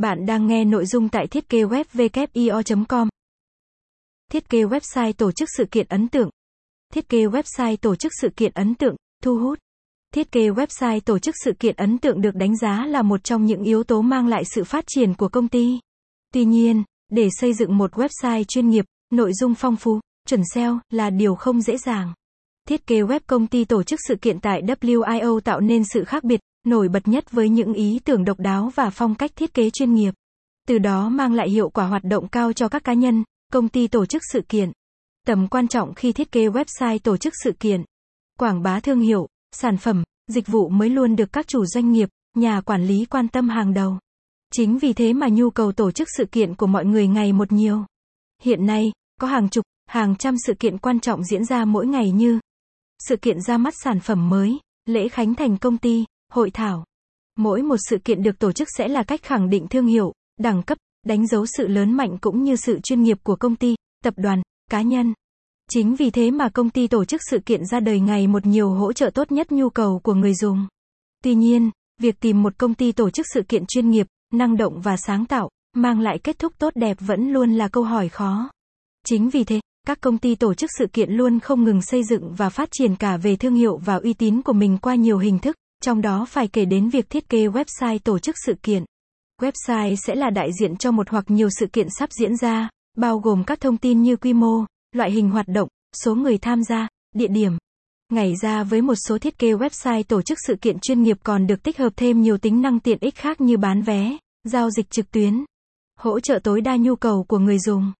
Bạn đang nghe nội dung tại thietkewebwio.com. Thiết kế website tổ chức sự kiện ấn tượng. Thiết kế website tổ chức sự kiện ấn tượng, thu hút. Thiết kế website tổ chức sự kiện ấn tượng được đánh giá là một trong những yếu tố mang lại sự phát triển của công ty. Tuy nhiên, để xây dựng một website chuyên nghiệp, nội dung phong phú, chuẩn SEO là điều không dễ dàng. Thiết kế web công ty tổ chức sự kiện tại WIO tạo nên sự khác biệt, nổi bật nhất với những ý tưởng độc đáo và phong cách thiết kế chuyên nghiệp. Từ đó mang lại hiệu quả hoạt động cao cho các cá nhân, công ty tổ chức sự kiện. Tầm quan trọng khi thiết kế website tổ chức sự kiện. Quảng bá thương hiệu, sản phẩm, dịch vụ mới luôn được các chủ doanh nghiệp, nhà quản lý quan tâm hàng đầu. Chính vì thế mà nhu cầu tổ chức sự kiện của mọi người ngày một nhiều. Hiện nay, có hàng chục, hàng trăm sự kiện quan trọng diễn ra mỗi ngày như sự kiện ra mắt sản phẩm mới, lễ khánh thành công ty, hội thảo. Mỗi một sự kiện được tổ chức sẽ là cách khẳng định thương hiệu, đẳng cấp, đánh dấu sự lớn mạnh cũng như sự chuyên nghiệp của công ty, tập đoàn, cá nhân. Chính vì thế mà công ty tổ chức sự kiện ra đời ngày một nhiều, hỗ trợ tốt nhất nhu cầu của người dùng. Tuy nhiên, việc tìm một công ty tổ chức sự kiện chuyên nghiệp, năng động và sáng tạo, mang lại kết thúc tốt đẹp vẫn luôn là câu hỏi khó. Chính vì thế, các công ty tổ chức sự kiện luôn không ngừng xây dựng và phát triển cả về thương hiệu và uy tín của mình qua nhiều hình thức, trong đó phải kể đến việc thiết kế website tổ chức sự kiện. Website sẽ là đại diện cho một hoặc nhiều sự kiện sắp diễn ra, bao gồm các thông tin như quy mô, loại hình hoạt động, số người tham gia, địa điểm. Ngoài ra, với một số thiết kế website tổ chức sự kiện chuyên nghiệp còn được tích hợp thêm nhiều tính năng tiện ích khác như bán vé, giao dịch trực tuyến, hỗ trợ tối đa nhu cầu của người dùng.